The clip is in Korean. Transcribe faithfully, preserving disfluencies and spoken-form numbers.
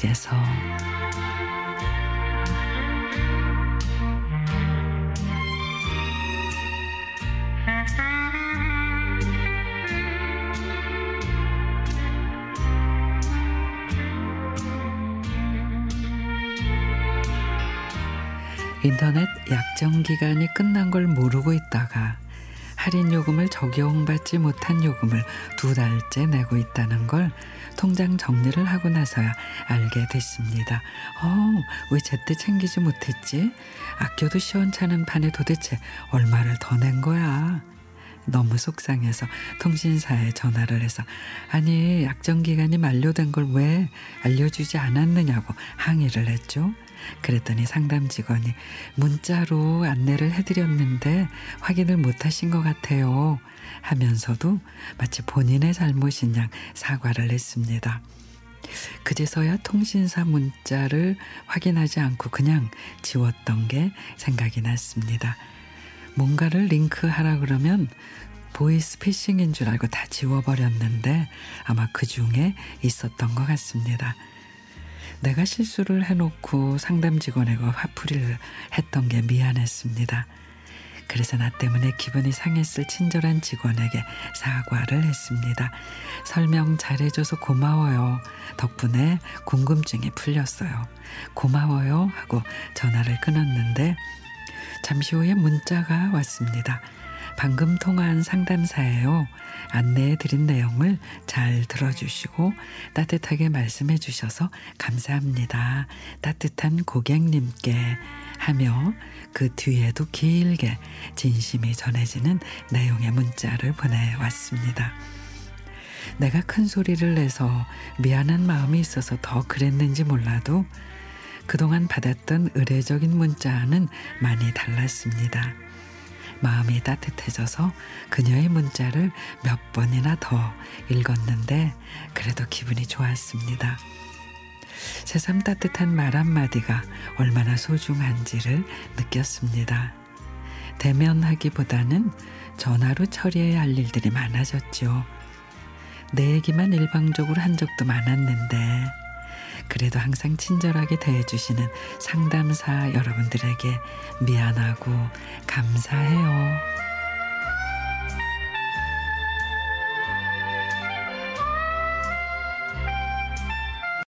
속에서 인터넷 약정 기간이 끝난 걸 모르고 있다가 할인 요금을 적용받지 못한 요금을 두 달째 내고 있다는 걸 통장 정리를 하고 나서야 알게 됐습니다. 어, 왜 제때 챙기지 못했지? 아껴도 시원찮은 판에 도대체 얼마를 더 낸 거야? 너무 속상해서 통신사에 전화를 해서 아니 약정기간이 만료된 걸 왜 알려주지 않았느냐고 항의를 했죠. 그랬더니 상담 직원이 문자로 안내를 해드렸는데 확인을 못하신 것 같아요 하면서도 마치 본인의 잘못인 양 사과를 했습니다. 그제서야 통신사 문자를 확인하지 않고 그냥 지웠던 게 생각이 났습니다. 뭔가를 링크하라 그러면 보이스피싱인 줄 알고 다 지워버렸는데 아마 그 중에 있었던 것 같습니다. 내가 실수를 해놓고 상담 직원에게 화풀이를 했던 게 미안했습니다. 그래서 나 때문에 기분이 상했을 친절한 직원에게 사과를 했습니다. 설명 잘해줘서 고마워요. 덕분에 궁금증이 풀렸어요. 고마워요 하고 전화를 끊었는데 잠시 후에 문자가 왔습니다. 방금 통화한 상담사예요. 안내해드린 내용을 잘 들어주시고 따뜻하게 말씀해 주셔서 감사합니다. 따뜻한 고객님께 하며 그 뒤에도 길게 진심이 전해지는 내용의 문자를 보내왔습니다. 내가 큰 소리를 내서 미안한 마음이 있어서 더 그랬는지 몰라도 그동안 받았던 의례적인 문자와는 많이 달랐습니다. 마음이 따뜻해져서 그녀의 문자를 몇 번이나 더 읽었는데 그래도 기분이 좋았습니다. 새삼 따뜻한 말 한마디가 얼마나 소중한지를 느꼈습니다. 대면하기보다는 전화로 처리해야 할 일들이 많아졌죠. 내 얘기만 일방적으로 한 적도 많았는데 그래도 항상 친절하게 대해주시는 상담사 여러분들에게 미안하고 감사해요.